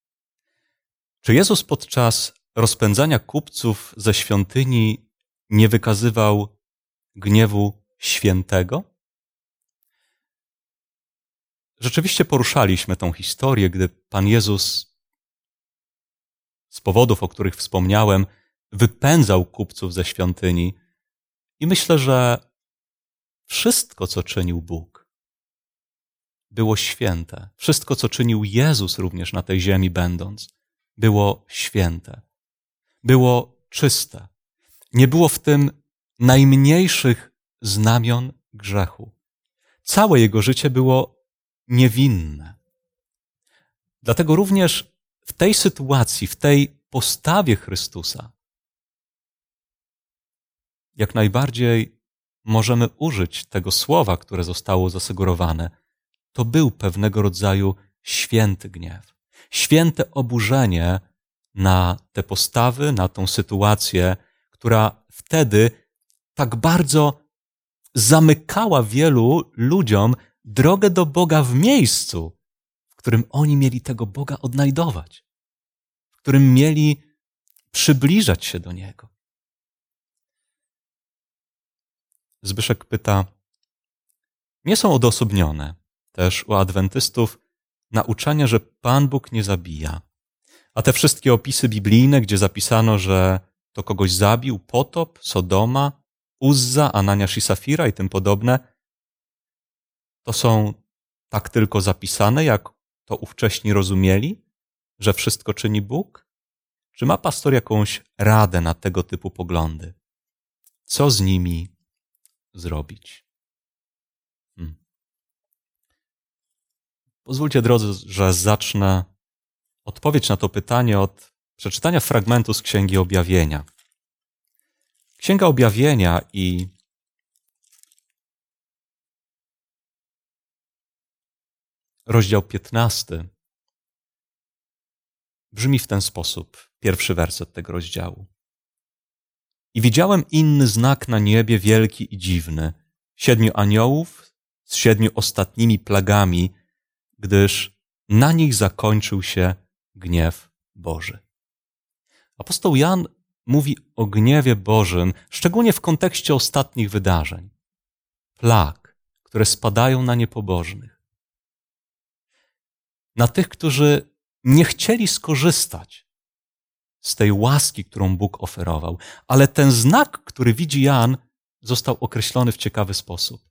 Czy Jezus podczas rozpędzania kupców ze świątyni nie wykazywał gniewu świętego? Rzeczywiście poruszaliśmy tą historię, gdy Pan Jezus z powodów, o których wspomniałem, wypędzał kupców ze świątyni. I myślę, że wszystko, co czynił Bóg, było święte. Wszystko, co czynił Jezus również na tej ziemi będąc, było święte. Było czyste. Nie było w tym najmniejszych znamion grzechu. Całe Jego życie było niewinne. Dlatego również w tej sytuacji, w tej postawie Chrystusa, jak najbardziej możemy użyć tego słowa, które zostało zasugerowane. To był pewnego rodzaju święty gniew, święte oburzenie na te postawy, na tą sytuację, która wtedy tak bardzo zamykała wielu ludziom drogę do Boga w miejscu, w którym oni mieli tego Boga odnajdować, w którym mieli przybliżać się do Niego. Zbyszek pyta, nie są odosobnione też u adwentystów nauczanie, że Pan Bóg nie zabija. A te wszystkie opisy biblijne, gdzie zapisano, że to kogoś zabił, Potop, Sodoma, Uzza, Ananiasz i Safira i tym podobne, to są tak tylko zapisane, jak to ówcześni rozumieli, że wszystko czyni Bóg? Czy ma pastor jakąś radę na tego typu poglądy? Co z nimi zrobić? Pozwólcie, drodzy, że zacznę odpowiedź na to pytanie od przeczytania fragmentu z Księgi Objawienia. Księga Objawienia i rozdział 15 brzmi w ten sposób, pierwszy werset tego rozdziału. I widziałem inny znak na niebie, wielki i dziwny, 7 aniołów z 7 ostatnimi plagami, gdyż na nich zakończył się gniew Boży. Apostoł Jan mówi o gniewie Bożym, szczególnie w kontekście ostatnich wydarzeń. Plag, które spadają na niepobożnych. Na tych, którzy nie chcieli skorzystać z tej łaski, którą Bóg oferował. Ale ten znak, który widzi Jan, został określony w ciekawy sposób.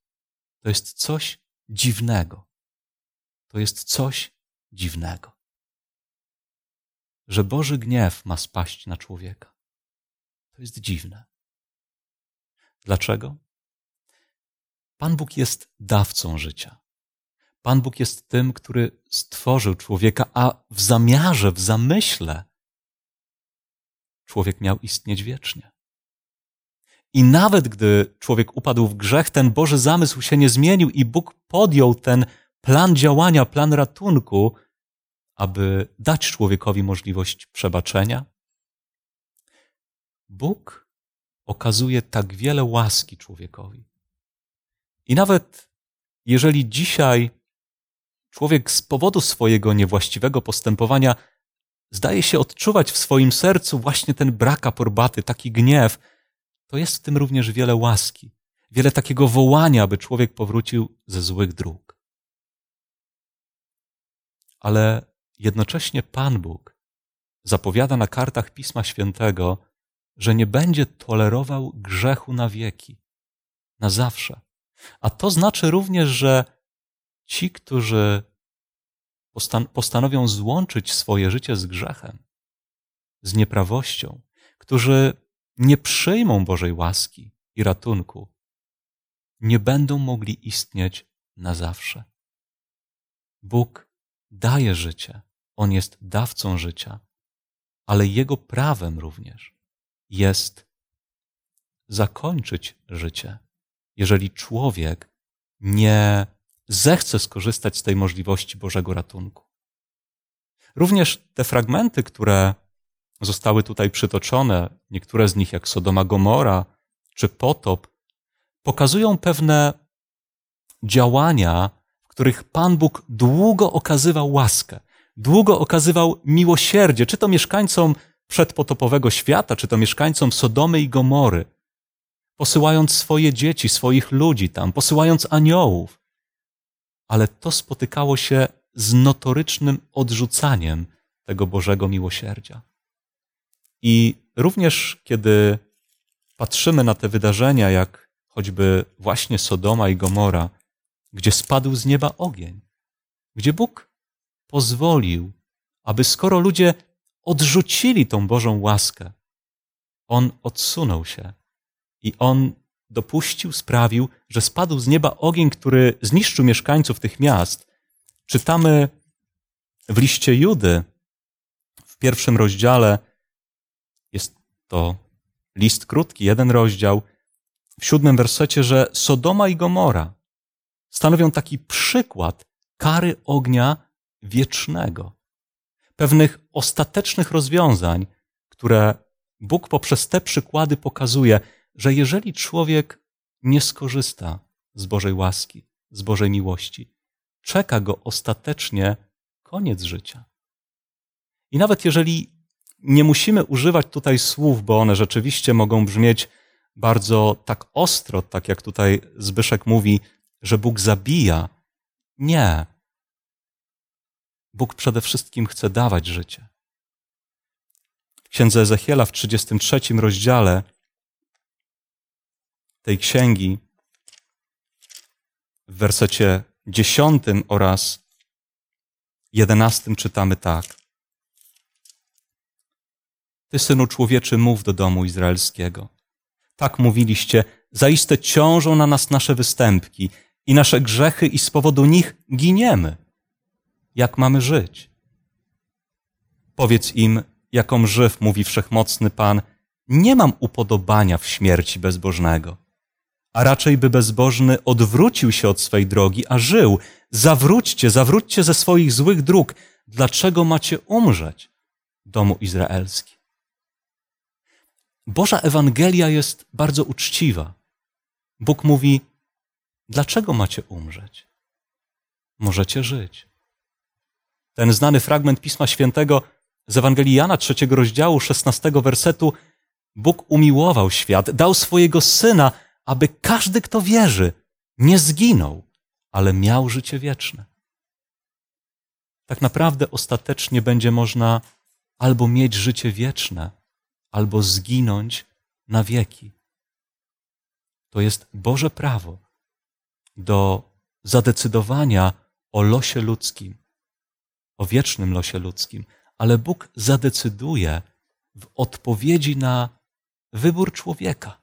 To jest coś dziwnego. To jest coś dziwnego, że Boży gniew ma spaść na człowieka. To jest dziwne. Dlaczego? Pan Bóg jest dawcą życia. Pan Bóg jest tym, który stworzył człowieka, a w zamiarze, w zamyśle człowiek miał istnieć wiecznie. I nawet gdy człowiek upadł w grzech, ten Boży zamysł się nie zmienił i Bóg podjął ten plan działania, plan ratunku, aby dać człowiekowi możliwość przebaczenia. Bóg okazuje tak wiele łaski człowiekowi. I nawet jeżeli dzisiaj człowiek z powodu swojego niewłaściwego postępowania zdaje się odczuwać w swoim sercu właśnie ten brak aprobaty, taki gniew, to jest w tym również wiele łaski, wiele takiego wołania, aby człowiek powrócił ze złych dróg. Ale jednocześnie Pan Bóg zapowiada na kartach Pisma Świętego, że nie będzie tolerował grzechu na wieki, na zawsze. A to znaczy również, że ci, którzy postanowią złączyć swoje życie z grzechem, z nieprawością, którzy nie przyjmą Bożej łaski i ratunku, nie będą mogli istnieć na zawsze. Bóg daje życie, On jest dawcą życia, ale Jego prawem również jest zakończyć życie, jeżeli człowiek nie zechce skorzystać z tej możliwości Bożego ratunku. Również te fragmenty, które zostały tutaj przytoczone, niektóre z nich jak Sodoma, Gomora czy potop, pokazują pewne działania, w których Pan Bóg długo okazywał łaskę, długo okazywał miłosierdzie, czy to mieszkańcom przedpotopowego świata, czy to mieszkańcom Sodomy i Gomory, posyłając swoje dzieci, swoich ludzi tam, posyłając aniołów. Ale to spotykało się z notorycznym odrzucaniem tego Bożego miłosierdzia. I również kiedy patrzymy na te wydarzenia, jak choćby właśnie Sodoma i Gomora, gdzie spadł z nieba ogień, gdzie Bóg pozwolił, aby skoro ludzie odrzucili tą Bożą łaskę, On odsunął się i On dopuścił, sprawił, że spadł z nieba ogień, który zniszczył mieszkańców tych miast. Czytamy w liście Judy, w 1 rozdziale, jest to list krótki, 1 rozdział, w 7 wersecie, że Sodoma i Gomora stanowią taki przykład kary ognia wiecznego, pewnych ostatecznych rozwiązań, które Bóg poprzez te przykłady pokazuje, że jeżeli człowiek nie skorzysta z Bożej łaski, z Bożej miłości, czeka go ostatecznie koniec życia. I nawet jeżeli nie musimy używać tutaj słów, bo one rzeczywiście mogą brzmieć bardzo tak ostro, tak jak tutaj Zbyszek mówi, że Bóg zabija. Nie. Bóg przede wszystkim chce dawać życie. W Księdze Ezechiela w 33 rozdziale tej księgi, w wersecie 10 oraz 11 czytamy tak. Ty, synu człowieczy, mów do domu izraelskiego. Tak mówiliście, zaiste ciążą na nas nasze występki i nasze grzechy i z powodu nich giniemy. Jak mamy żyć? Powiedz im, jakom żyw, mówi Wszechmocny Pan, nie mam upodobania w śmierci bezbożnego. A raczej by bezbożny odwrócił się od swej drogi, a żył. Zawróćcie ze swoich złych dróg. Dlaczego macie umrzeć, domu izraelski? Boża Ewangelia jest bardzo uczciwa. Bóg mówi, dlaczego macie umrzeć? Możecie żyć. Ten znany fragment Pisma Świętego z Ewangelii Jana, 3 rozdziału, 16 wersetu. Bóg umiłował świat, dał swojego Syna, aby każdy, kto wierzy, nie zginął, ale miał życie wieczne. Tak naprawdę ostatecznie będzie można albo mieć życie wieczne, albo zginąć na wieki. To jest Boże prawo do zadecydowania o losie ludzkim, o wiecznym losie ludzkim, ale Bóg zadecyduje w odpowiedzi na wybór człowieka,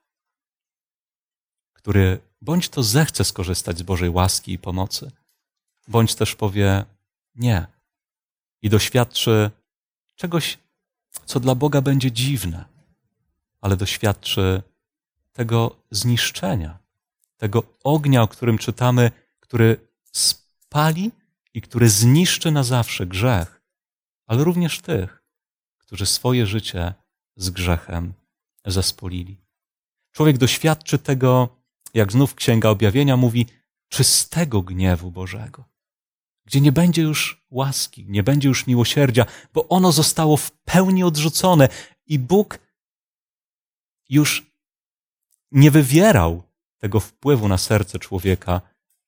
który bądź to zechce skorzystać z Bożej łaski i pomocy, bądź też powie nie i doświadczy czegoś, co dla Boga będzie dziwne, ale doświadczy tego zniszczenia, tego ognia, o którym czytamy, który spali i który zniszczy na zawsze grzech, ale również tych, którzy swoje życie z grzechem zaspolili. Człowiek doświadczy tego, jak znów Księga Objawienia mówi, czystego gniewu Bożego, gdzie nie będzie już łaski, nie będzie już miłosierdzia, bo ono zostało w pełni odrzucone i Bóg już nie wywierał tego wpływu na serce człowieka,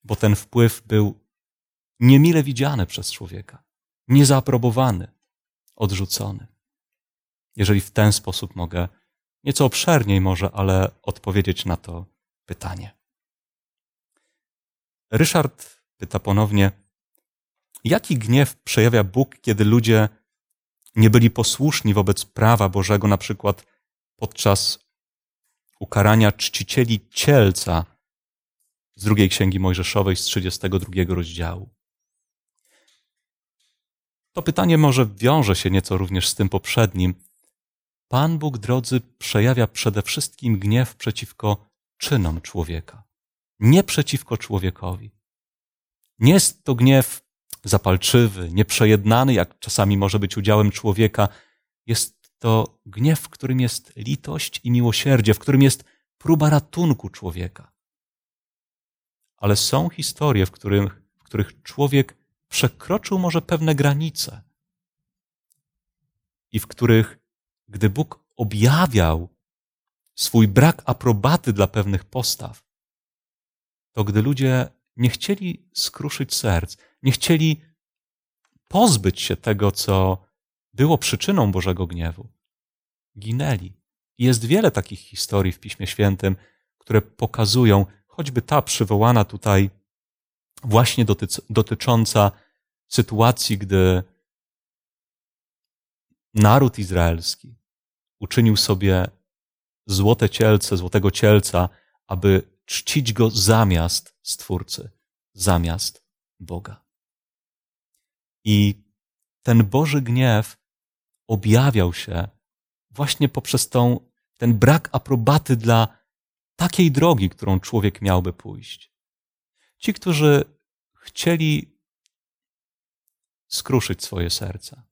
bo ten wpływ był niemile widziany przez człowieka, niezaprobowany, odrzucony. Jeżeli w ten sposób mogę, nieco obszerniej może, ale odpowiedzieć na to pytanie. Ryszard pyta ponownie, jaki gniew przejawia Bóg, kiedy ludzie nie byli posłuszni wobec prawa Bożego, na przykład podczas ukarania czcicieli cielca z drugiej Księgi Mojżeszowej, z 32 rozdziału. To pytanie może wiąże się nieco również z tym poprzednim. Pan Bóg, drodzy, przejawia przede wszystkim gniew przeciwko czynom człowieka, nie przeciwko człowiekowi. Nie jest to gniew zapalczywy, nieprzejednany, jak czasami może być udziałem człowieka. Jest to gniew, w którym jest litość i miłosierdzie, w którym jest próba ratunku człowieka. Ale są historie, w których człowiek przekroczył może pewne granice i w których, gdy Bóg objawiał swój brak aprobaty dla pewnych postaw, to gdy ludzie nie chcieli skruszyć serc, nie chcieli pozbyć się tego, co było przyczyną Bożego gniewu, ginęli. I jest wiele takich historii w Piśmie Świętym, które pokazują, choćby ta przywołana tutaj właśnie dotycząca sytuacji, gdy naród izraelski uczynił sobie złote cielce, złotego cielca, aby czcić go zamiast Stwórcy, zamiast Boga. I ten Boży gniew objawiał się właśnie poprzez ten brak aprobaty dla takiej drogi, którą człowiek miałby pójść. Ci, którzy chcieli skruszyć swoje serca.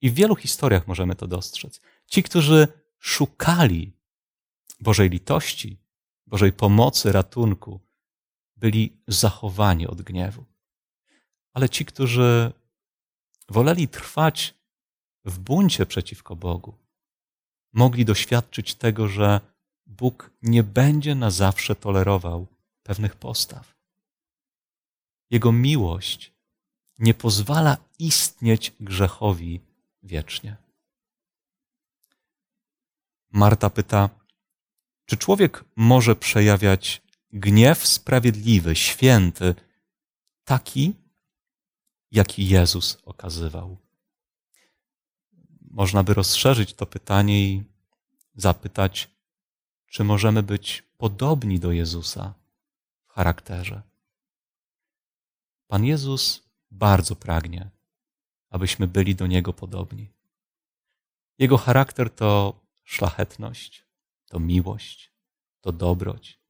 I w wielu historiach możemy to dostrzec. Ci, którzy szukali Bożej litości, Bożej pomocy, ratunku, byli zachowani od gniewu. Ale ci, którzy woleli trwać w buncie przeciwko Bogu, mogli doświadczyć tego, że Bóg nie będzie na zawsze tolerował pewnych postaw. Jego miłość nie pozwala istnieć grzechowi wiecznie. Marta pyta, czy człowiek może przejawiać gniew sprawiedliwy, święty, taki, jaki Jezus okazywał? Można by rozszerzyć to pytanie i zapytać, czy możemy być podobni do Jezusa w charakterze? Pan Jezus bardzo pragnie, abyśmy byli do Niego podobni. Jego charakter to szlachetność, to miłość, to dobroć,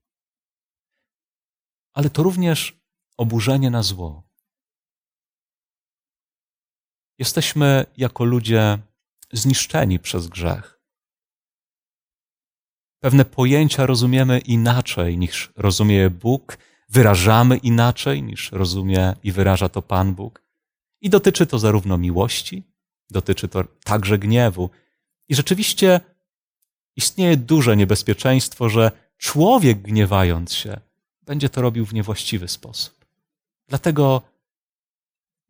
ale to również oburzenie na zło. Jesteśmy jako ludzie zniszczeni przez grzech. Pewne pojęcia rozumiemy inaczej, niż rozumie Bóg, wyrażamy inaczej, niż rozumie i wyraża to Pan Bóg. I dotyczy to zarówno miłości, dotyczy to także gniewu. I rzeczywiście istnieje duże niebezpieczeństwo, że człowiek, gniewając się, będzie to robił w niewłaściwy sposób. Dlatego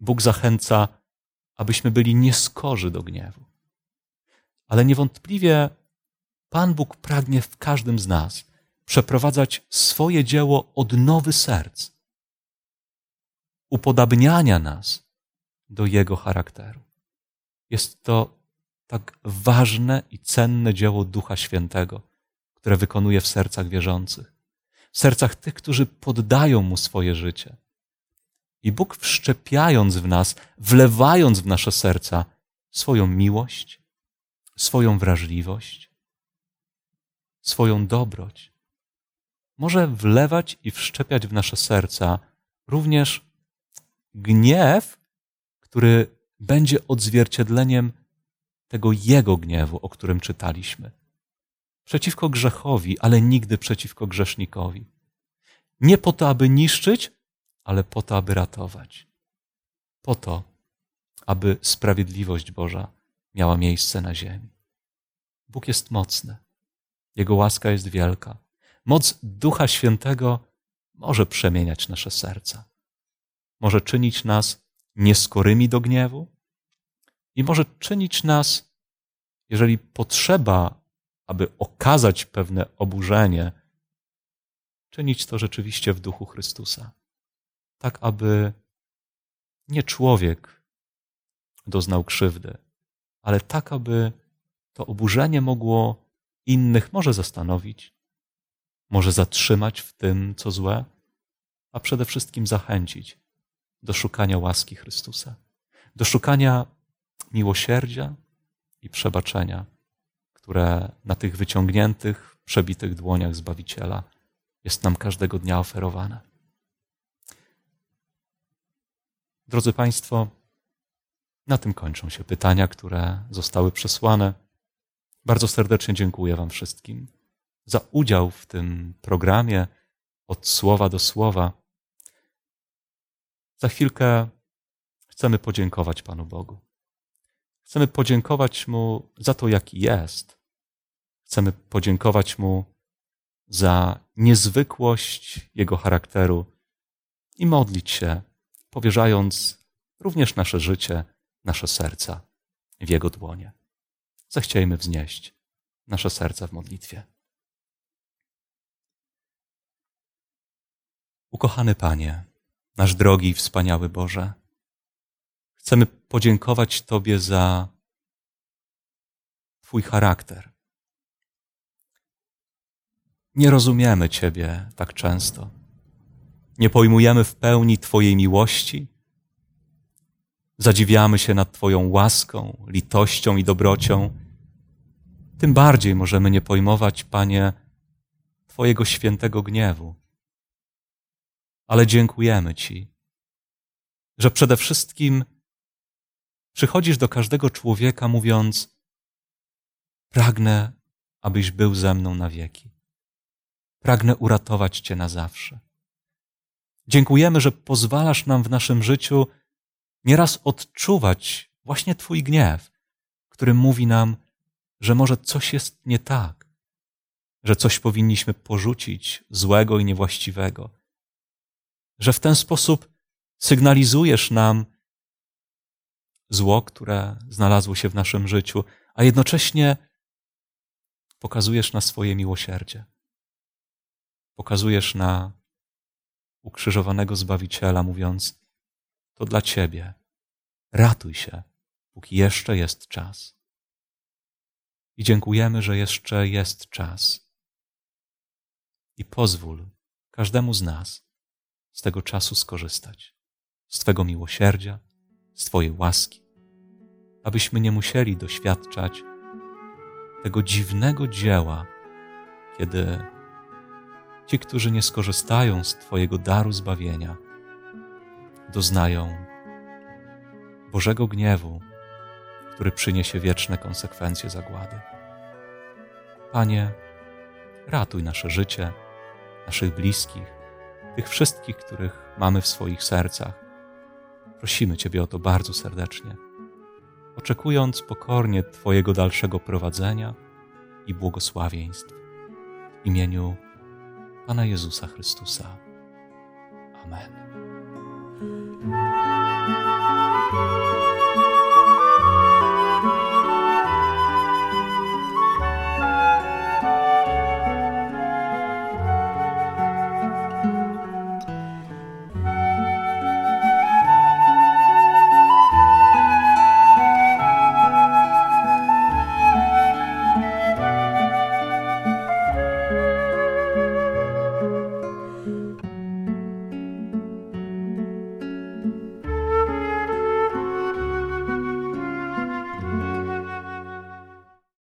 Bóg zachęca, abyśmy byli nieskorzy do gniewu. Ale niewątpliwie Pan Bóg pragnie w każdym z nas przeprowadzać swoje dzieło odnowy serc, upodabniania nas do Jego charakteru. Jest to tak ważne i cenne dzieło Ducha Świętego, które wykonuje w sercach wierzących, w sercach tych, którzy poddają Mu swoje życie. I Bóg, wszczepiając w nas, wlewając w nasze serca swoją miłość, swoją wrażliwość, swoją dobroć, może wlewać i wszczepiać w nasze serca również gniew, który będzie odzwierciedleniem tego Jego gniewu, o którym czytaliśmy. Przeciwko grzechowi, ale nigdy przeciwko grzesznikowi. Nie po to, aby niszczyć, ale po to, aby ratować. Po to, aby sprawiedliwość Boża miała miejsce na ziemi. Bóg jest mocny. Jego łaska jest wielka. Moc Ducha Świętego może przemieniać nasze serca. Może czynić nas nieskorymi do gniewu i może czynić nas, jeżeli potrzeba, aby okazać pewne oburzenie, czynić to rzeczywiście w Duchu Chrystusa. Tak, aby nie człowiek doznał krzywdy, ale tak, aby to oburzenie mogło innych może zastanowić, może zatrzymać w tym, co złe, a przede wszystkim zachęcić do szukania łaski Chrystusa, do szukania miłosierdzia i przebaczenia, które na tych wyciągniętych, przebitych dłoniach Zbawiciela jest nam każdego dnia oferowane. Drodzy Państwo, na tym kończą się pytania, które zostały przesłane. Bardzo serdecznie dziękuję Wam wszystkim za udział w tym programie Od Słowa do Słowa. Za chwilkę chcemy podziękować Panu Bogu. Chcemy podziękować Mu za to, jaki jest. Chcemy podziękować Mu za niezwykłość Jego charakteru i modlić się, powierzając również nasze życie, nasze serca w Jego dłonie. Zechciejmy wznieść nasze serca w modlitwie. Ukochany Panie, nasz drogi i wspaniały Boże, chcemy podziękować Tobie za Twój charakter. Nie rozumiemy Ciebie tak często. Nie pojmujemy w pełni Twojej miłości. Zadziwiamy się nad Twoją łaską, litością i dobrocią. Tym bardziej możemy nie pojmować, Panie, Twojego świętego gniewu. Ale dziękujemy Ci, że przede wszystkim przychodzisz do każdego człowieka mówiąc: pragnę, abyś był ze mną na wieki. Pragnę uratować Cię na zawsze. Dziękujemy, że pozwalasz nam w naszym życiu nieraz odczuwać właśnie Twój gniew, który mówi nam, że może coś jest nie tak, że coś powinniśmy porzucić złego i niewłaściwego, że w ten sposób sygnalizujesz nam zło, które znalazło się w naszym życiu, a jednocześnie pokazujesz na swoje miłosierdzie. Pokazujesz na ukrzyżowanego Zbawiciela, mówiąc: to dla Ciebie, ratuj się, póki jeszcze jest czas. I dziękujemy, że jeszcze jest czas. I pozwól każdemu z nas z tego czasu skorzystać, z Twego miłosierdzia, z Twojej łaski, abyśmy nie musieli doświadczać tego dziwnego dzieła, kiedy ci, którzy nie skorzystają z Twojego daru zbawienia, doznają Bożego gniewu, który przyniesie wieczne konsekwencje zagłady. Panie, ratuj nasze życie, naszych bliskich, tych wszystkich, których mamy w swoich sercach. Prosimy Ciebie o to bardzo serdecznie, oczekując pokornie Twojego dalszego prowadzenia i błogosławieństw. W imieniu Pana Jezusa Chrystusa. Amen.